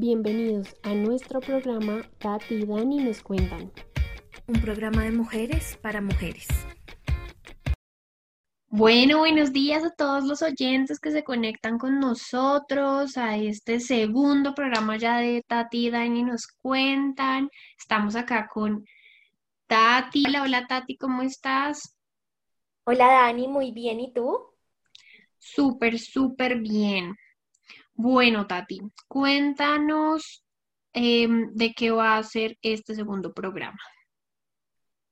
Bienvenidos a nuestro programa Tati y Dani nos cuentan. Un programa de mujeres para mujeres. Bueno, buenos días a todos los oyentes que se conectan con nosotros a este segundo programa ya de Tati y Dani nos cuentan. Estamos acá con Tati. Hola Tati, ¿cómo estás? Hola Dani, muy bien, ¿y tú? Súper bien. Bueno, Tati, cuéntanos de qué va a ser este segundo programa.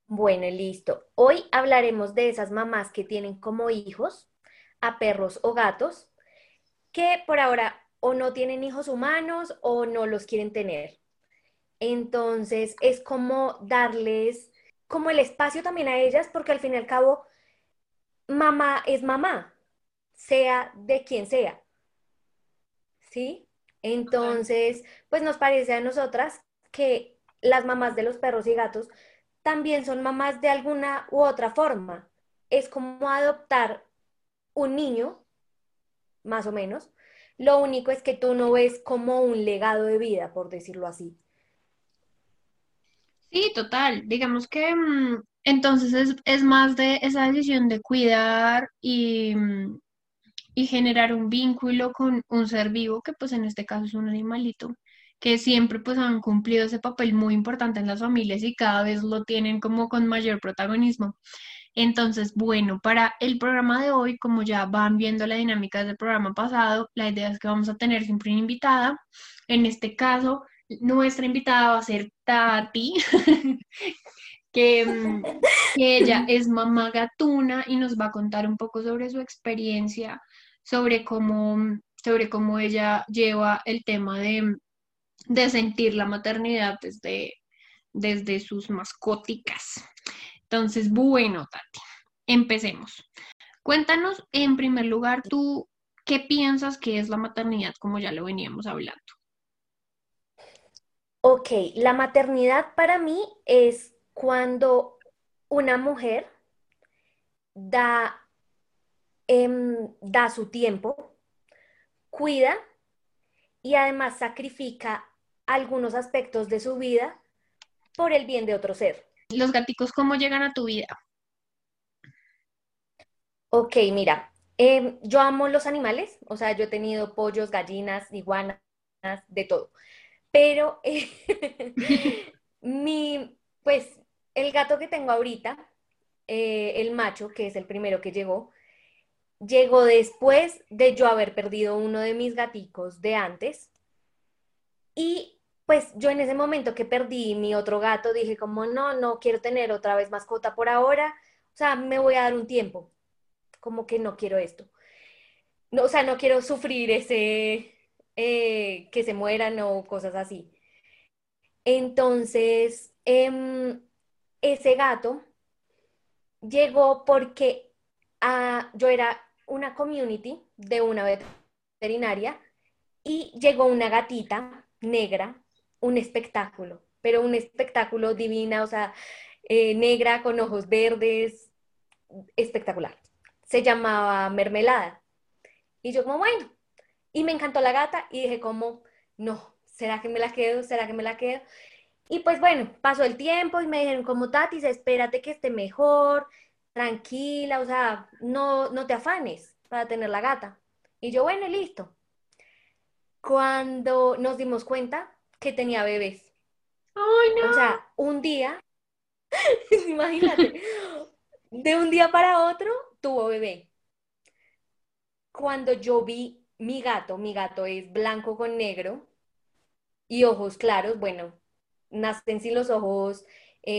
Bueno, listo. Hoy hablaremos de esas mamás que tienen como hijos a perros o gatos que por ahora o no tienen hijos humanos o no los quieren tener. Entonces, es como darles como el espacio también a ellas, porque al fin y al cabo mamá es mamá, sea de quien sea, ¿sí? Entonces, pues nos parece a nosotras que las mamás de los perros y gatos también son mamás de alguna u otra forma. Es como adoptar un niño, más o menos. Lo único es que tú no ves como un legado de vida, por decirlo así. Sí, total. Digamos que entonces es más de esa decisión de cuidar y generar un vínculo con un ser vivo, que pues en este caso es un animalito, que siempre pues han cumplido ese papel muy importante en las familias y cada vez lo tienen como con mayor protagonismo. Entonces, bueno, para el programa de hoy, como ya van viendo la dinámica del programa pasado, la idea es que vamos a tener siempre una invitada. En este caso, nuestra invitada va a ser Tati, que ella es mamá gatuna y nos va a contar un poco sobre su experiencia, sobre cómo ella lleva el tema de sentir la maternidad desde sus mascóticas. Entonces, bueno, Tati, empecemos. Cuéntanos, en primer lugar, tú, ¿qué piensas que es la maternidad, como ya lo veníamos hablando? Ok, la maternidad para mí es cuando una mujer da su tiempo, cuida y además sacrifica algunos aspectos de su vida por el bien de otro ser. ¿Los gaticos cómo llegan a tu vida? Ok, mira, yo amo los animales, o sea, yo he tenido pollos, gallinas, iguanas, de todo. Pero pues el gato que tengo ahorita, el macho, que es el primero que llegó después de yo haber perdido uno de mis gaticos de antes. Y pues yo en ese momento que perdí mi otro gato dije como no quiero tener otra vez mascota por ahora, o sea, me voy a dar un tiempo, como que no quiero esto. No, o sea, no quiero sufrir ese que se mueran o cosas así. Entonces, ese gato llegó porque yo era una community de una veterinaria y llegó una gatita negra, un espectáculo, pero un espectáculo divina, o sea, negra con ojos verdes, espectacular. Se llamaba Mermelada. Y yo como, bueno, y me encantó la gata y dije como, no, ¿será que me la quedo? Y pues bueno, pasó el tiempo y me dijeron como, Tati, espérate que esté mejor, tranquila, o sea, no te afanes para tener la gata. Y yo, bueno, listo. Cuando nos dimos cuenta que tenía bebés. ¡Ay, no! O sea, un día, imagínate, de un día para otro tuvo bebé. Cuando yo vi mi gato es blanco con negro y ojos claros, bueno, nacen sin los ojos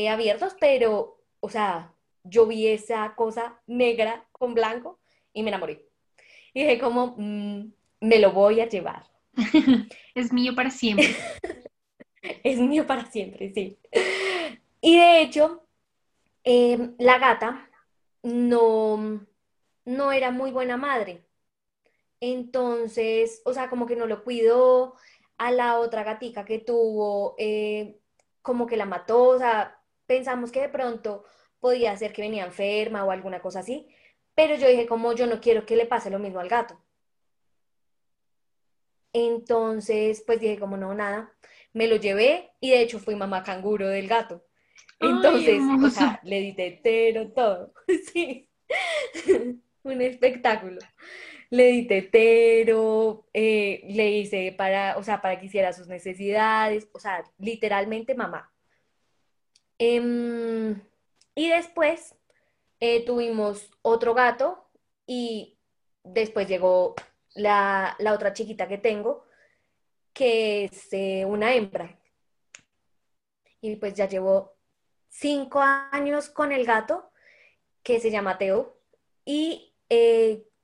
abiertos, pero, o sea, yo vi esa cosa negra con blanco y me enamoré. Y dije como, me lo voy a llevar. Es mío para siempre. Es mío para siempre, sí. Y de hecho, la gata no era muy buena madre. Entonces, o sea, como que no lo cuidó. A la otra gatica que tuvo, como que la mató, o sea, pensamos que de pronto podía ser que venía enferma o alguna cosa así, pero yo dije como, yo no quiero que le pase lo mismo al gato. Entonces, pues dije como no, nada, me lo llevé y de hecho fui mamá canguro del gato. Entonces, ay, o sea, le di tetero, todo. Sí, un espectáculo. Le di tetero, le hice para que hiciera sus necesidades, o sea, literalmente mamá. Y después tuvimos otro gato y después llegó la otra chiquita que tengo, que es una hembra. Y pues ya llevo 5 años con el gato, que se llama Teo, y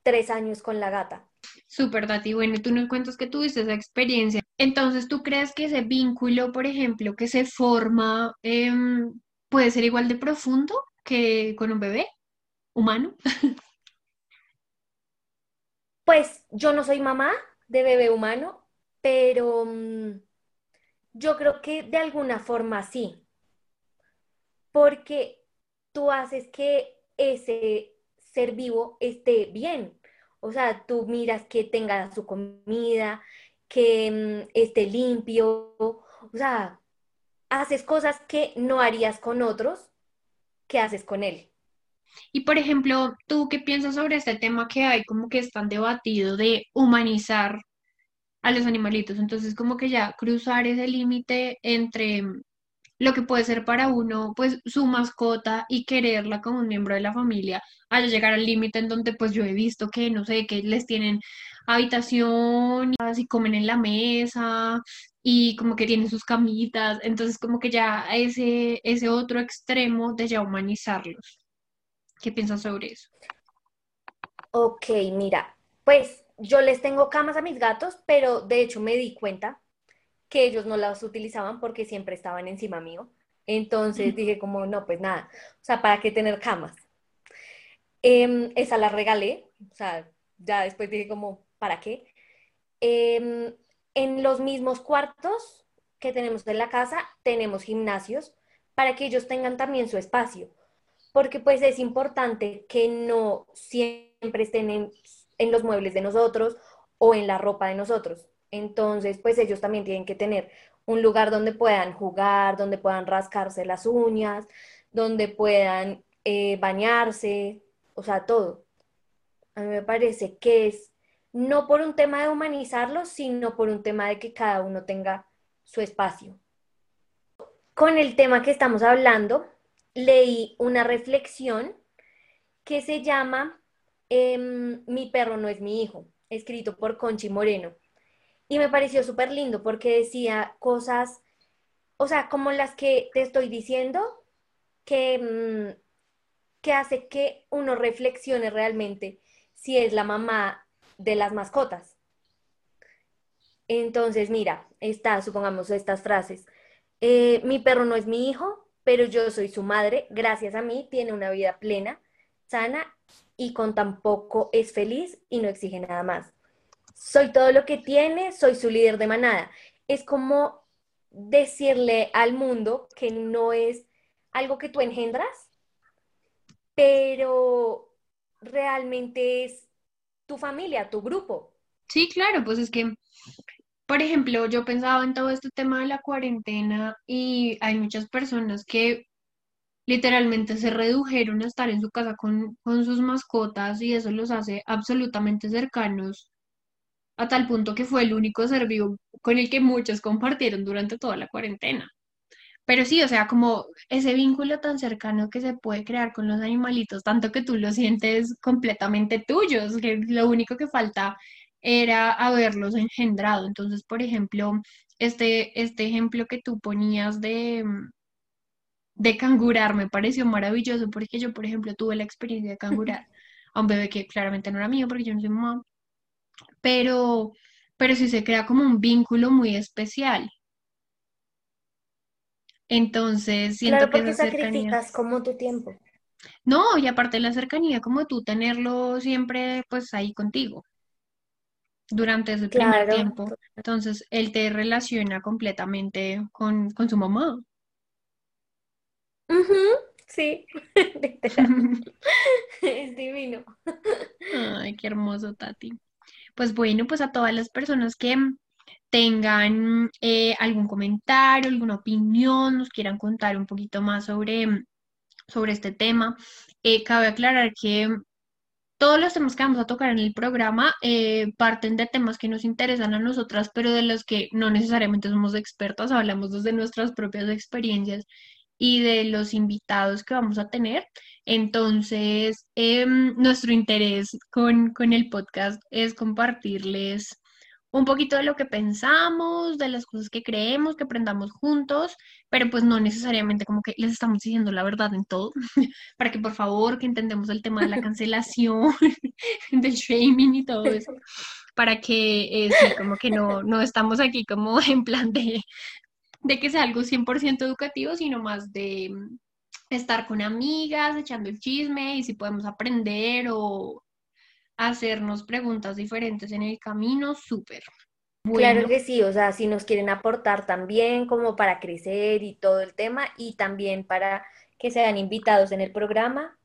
3 años con la gata. Súper, Tati. Bueno, tú nos cuentas que tuviste esa experiencia. Entonces, ¿tú crees que ese vínculo, por ejemplo, que se forma, puede ser igual de profundo que con un bebé humano? Pues yo no soy mamá de bebé humano, pero yo creo que de alguna forma sí. Porque tú haces que ese ser vivo esté bien. O sea, tú miras que tenga su comida, que esté limpio. O sea, haces cosas que no harías con otros, que haces con él. Y, por ejemplo, ¿tú qué piensas sobre este tema que hay como que es tan debatido de humanizar a los animalitos? Entonces, como que ya cruzar ese límite entre lo que puede ser para uno, pues, su mascota y quererla como un miembro de la familia, a llegar al límite en donde, pues, yo he visto que, no sé, que les tienen habitación y comen en la mesa y como que tienen sus camitas. Entonces, como que ya ese otro extremo de ya humanizarlos. ¿Qué piensas sobre eso? Ok, mira, pues yo les tengo camas a mis gatos, pero de hecho me di cuenta que ellos no las utilizaban porque siempre estaban encima mío. Entonces dije como, no, pues nada, o sea, ¿para qué tener camas? Esa la regalé, o sea, ya después dije como, ¿para qué? En los mismos cuartos que tenemos en la casa, tenemos gimnasios para que ellos tengan también su espacio. Porque pues es importante que no siempre estén en los muebles de nosotros o en la ropa de nosotros. Entonces, pues ellos también tienen que tener un lugar donde puedan jugar, donde puedan rascarse las uñas, donde puedan bañarse, o sea, todo. A mí me parece que es no por un tema de humanizarlos, sino por un tema de que cada uno tenga su espacio. Con el tema que estamos hablando, leí una reflexión que se llama Mi perro no es mi hijo, escrito por Conchi Moreno. Y me pareció súper lindo porque decía cosas, o sea, como las que te estoy diciendo, que hace que uno reflexione realmente si es la mamá de las mascotas. Entonces, mira, supongamos estas frases. Mi perro no es mi hijo, pero yo soy su madre, gracias a mí tiene una vida plena, sana y con tan poco es feliz y no exige nada más. Soy todo lo que tiene, soy su líder de manada. Es como decirle al mundo que no es algo que tú engendras, pero realmente es tu familia, tu grupo. Sí, claro, pues es que... Por ejemplo, yo pensaba en todo este tema de la cuarentena y hay muchas personas que literalmente se redujeron a estar en su casa con sus mascotas y eso los hace absolutamente cercanos a tal punto que fue el único ser vivo con el que muchos compartieron durante toda la cuarentena. Pero sí, o sea, como ese vínculo tan cercano que se puede crear con los animalitos, tanto que tú los sientes completamente tuyos, que lo único que falta era haberlos engendrado. Entonces, por ejemplo, este ejemplo que tú ponías de cangurar me pareció maravilloso porque yo, por ejemplo, tuve la experiencia de cangurar a un bebé que claramente no era mío porque yo no soy mamá, pero sí se crea como un vínculo muy especial. Entonces, siento claro, porque que esa sacrificas cercanía... como tu tiempo. No, y aparte de la cercanía, como tú tenerlo siempre pues ahí contigo durante ese primer tiempo, entonces él te relaciona completamente con su mamá. Uh-huh, sí, es divino. Ay, qué hermoso, Tati. pues bueno, pues a todas las personas que tengan algún comentario, alguna opinión, nos quieran contar un poquito más sobre este tema. Cabe aclarar que todos los temas que vamos a tocar en el programa parten de temas que nos interesan a nosotras, pero de los que no necesariamente somos expertas, hablamos desde nuestras propias experiencias y de los invitados que vamos a tener. Entonces, nuestro interés con el podcast es compartirles un poquito de lo que pensamos, de las cosas que creemos, que aprendamos juntos, pero pues no necesariamente como que les estamos diciendo la verdad en todo, para que por favor que entendamos el tema de la cancelación, del shaming y todo eso, para que sí, como que no estamos aquí como en plan de que sea algo 100% educativo, sino más de estar con amigas, echando el chisme y si podemos aprender o hacernos preguntas diferentes en el camino, súper. Bueno. Claro que sí, o sea, si nos quieren aportar también como para crecer y todo el tema y también para que sean invitados en el programa,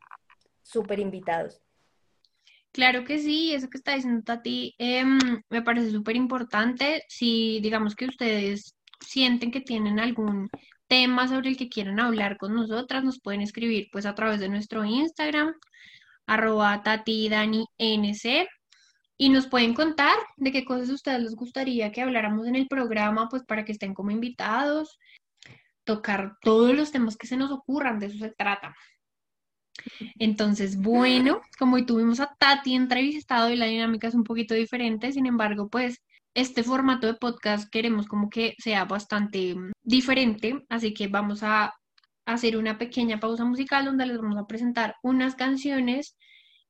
súper invitados. Claro que sí, eso que está diciendo Tati me parece súper importante. Si digamos que ustedes sienten que tienen algún tema sobre el que quieran hablar con nosotras, nos pueden escribir pues a través de nuestro Instagram, @TatiDaniNC, y nos pueden contar de qué cosas a ustedes les gustaría que habláramos en el programa, pues para que estén como invitados, tocar todos los temas que se nos ocurran, de eso se trata. Entonces, bueno, como hoy tuvimos a Tati entrevistado y la dinámica es un poquito diferente, sin embargo, pues este formato de podcast queremos como que sea bastante diferente, así que vamos a hacer una pequeña pausa musical donde les vamos a presentar unas canciones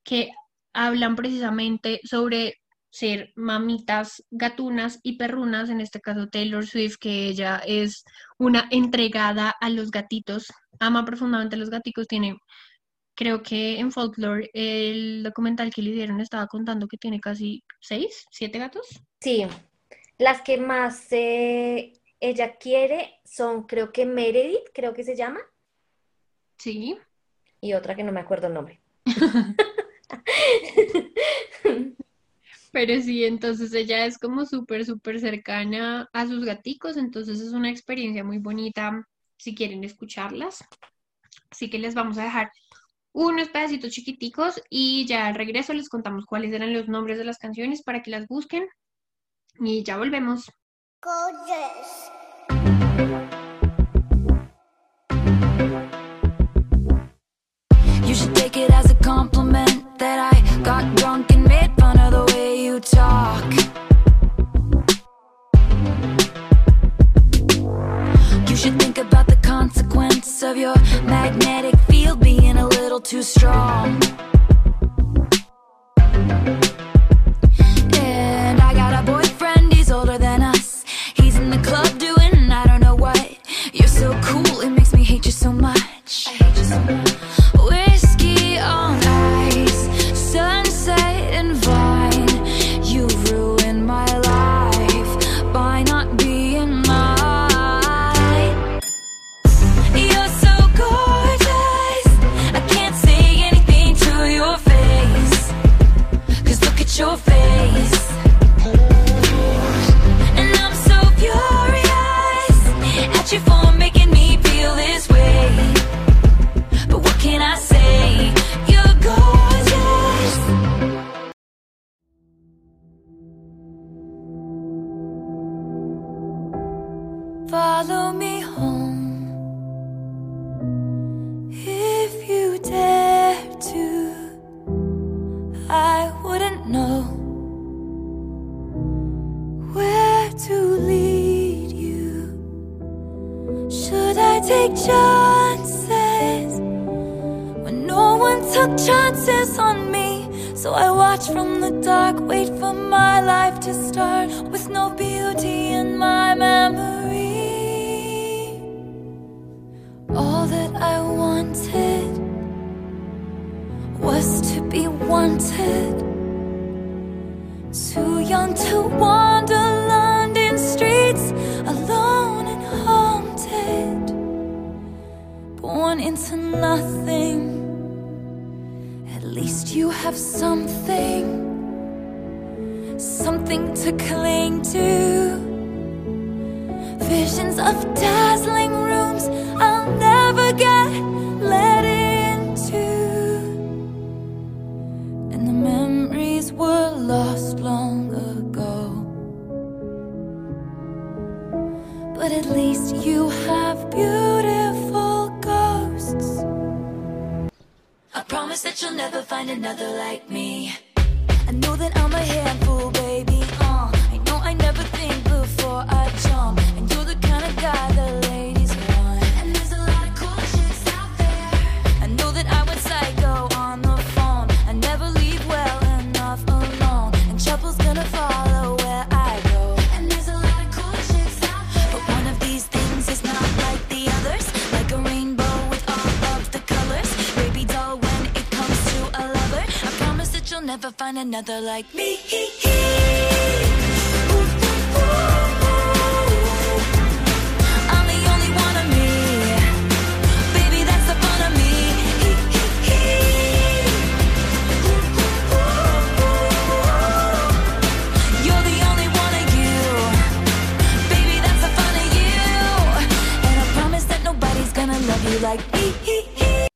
que hablan precisamente sobre ser mamitas gatunas y perrunas, en este caso Taylor Swift, que ella es una entregada a los gatitos, ama profundamente a los gaticos, tiene, creo que en Folklore, el documental que le dieron estaba contando que tiene casi 6, 7 gatos. Sí, las que más ella quiere son, creo que Meredith, creo que se llama. Sí. Y otra que no me acuerdo el nombre. Pero sí, entonces ella es como súper, súper cercana a sus gaticos, entonces es una experiencia muy bonita si quieren escucharlas. Así que les vamos a dejar unos pedacitos chiquiticos y ya al regreso les contamos cuáles eran los nombres de las canciones para que las busquen y ya volvemos. Gorgeous. You should take it as a compliment that I got drunk and made fun of the way you talk. You should think about the consequence of your magnetic field being a little too strong. And I got a boyfriend, he's older than us. Club doing, I don't know what. You're so cool, it makes me hate you so much. I hate you so much. Whiskey on ice, sunset and vine. You ruined my life by not being mine. You're so gorgeous, I can't say anything to your face, 'cause look at your face. You for making me feel this way, but what can I say? You're gorgeous. Follow me home if you dare to. I wouldn't know where to leave. Should I take chances when no one took chances on me? So I watch from the dark, wait for my life to start with no beauty in my memory. All that I wanted was to be wanted. Too young to wander London streets alone. Born into nothing, at least you have something. something to cling to. Visions of dazzling rooms I'll never get let into. And the memories were lost long ago. But at least you have beautiful ghosts. I promise that you'll never find another like me. I know that I'm a handful, baby, I know I never think before I jump. And you're the kind of guy the ladies want. And there's a lot of cool chicks out there. I know that I went psycho on the phone. I never leave well enough alone. And trouble's gonna follow where I go. And there's a lot of cool chicks out there. But one of these things is not like the others. Like a rainbow with all of the colors. Baby doll when it comes to a lover. I promise that you'll never find another like me.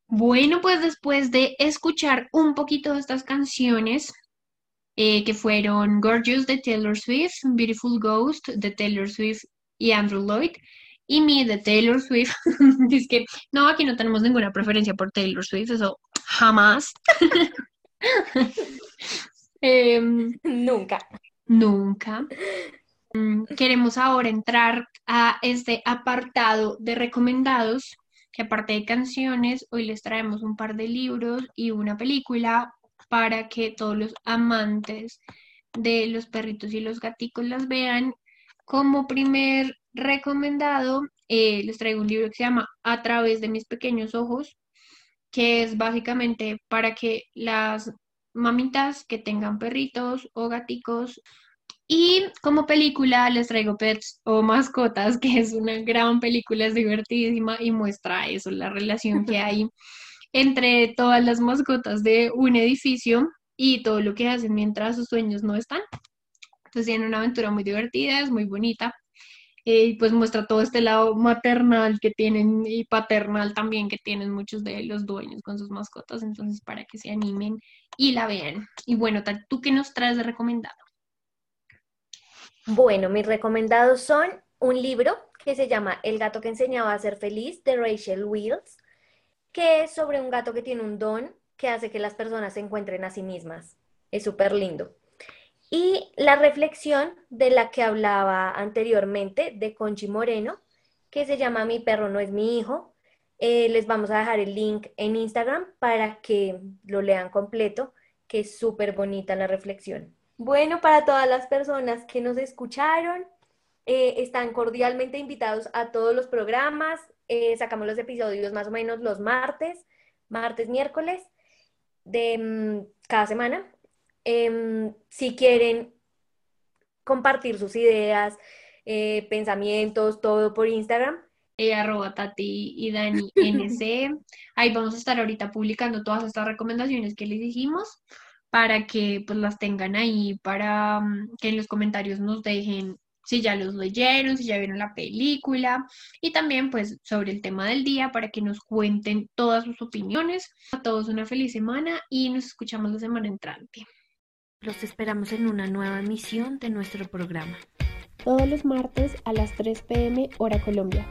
Bueno, pues después de escuchar un poquito de estas canciones, que fueron Gorgeous de Taylor Swift, Beautiful Ghost de Taylor Swift y Andrew Lloyd, y Mi de Taylor Swift, dice que no, aquí no tenemos ninguna preferencia por Taylor Swift, eso jamás. Nunca. Queremos ahora entrar a este apartado de recomendados, que aparte de canciones, hoy les traemos un par de libros y una película para que todos los amantes de los perritos y los gaticos las vean. Como primer recomendado, les traigo un libro que se llama A través de mis pequeños ojos, que es básicamente para que las mamitas que tengan perritos o gaticos. Y como película les traigo Pets o Mascotas, que es una gran película, es divertidísima y muestra eso, la relación que hay entre todas las mascotas de un edificio y todo lo que hacen mientras sus dueños no están. Entonces tienen una aventura muy divertida, es muy bonita, y pues muestra todo este lado maternal que tienen y paternal también que tienen muchos de los dueños con sus mascotas, entonces para que se animen y la vean. Y bueno, ¿tú qué nos traes de recomendado? Bueno, mis recomendados son un libro que se llama El gato que enseñaba ser feliz, de Rachel Wells, que es sobre un gato que tiene un don que hace que las personas se encuentren a sí mismas. Es súper lindo. Y la reflexión de la que hablaba anteriormente, de Conchi Moreno, que se llama Mi perro no es mi hijo. Les vamos a dejar el link en Instagram para que lo lean completo, que es súper bonita la reflexión. Bueno, para todas las personas que nos escucharon, están cordialmente invitados a todos los programas. Sacamos los episodios más o menos los martes, miércoles de cada semana. Si quieren compartir sus ideas, pensamientos, todo por Instagram. @ Tati y Dani NC. Ahí vamos a estar ahorita publicando todas estas recomendaciones que les dijimos, para que pues las tengan ahí, para que en los comentarios nos dejen si ya los leyeron, si ya vieron la película, y también pues sobre el tema del día, para que nos cuenten todas sus opiniones. A todos una feliz semana y nos escuchamos la semana entrante. Los esperamos en una nueva emisión de nuestro programa. Todos los martes a las 3 p.m. hora Colombia.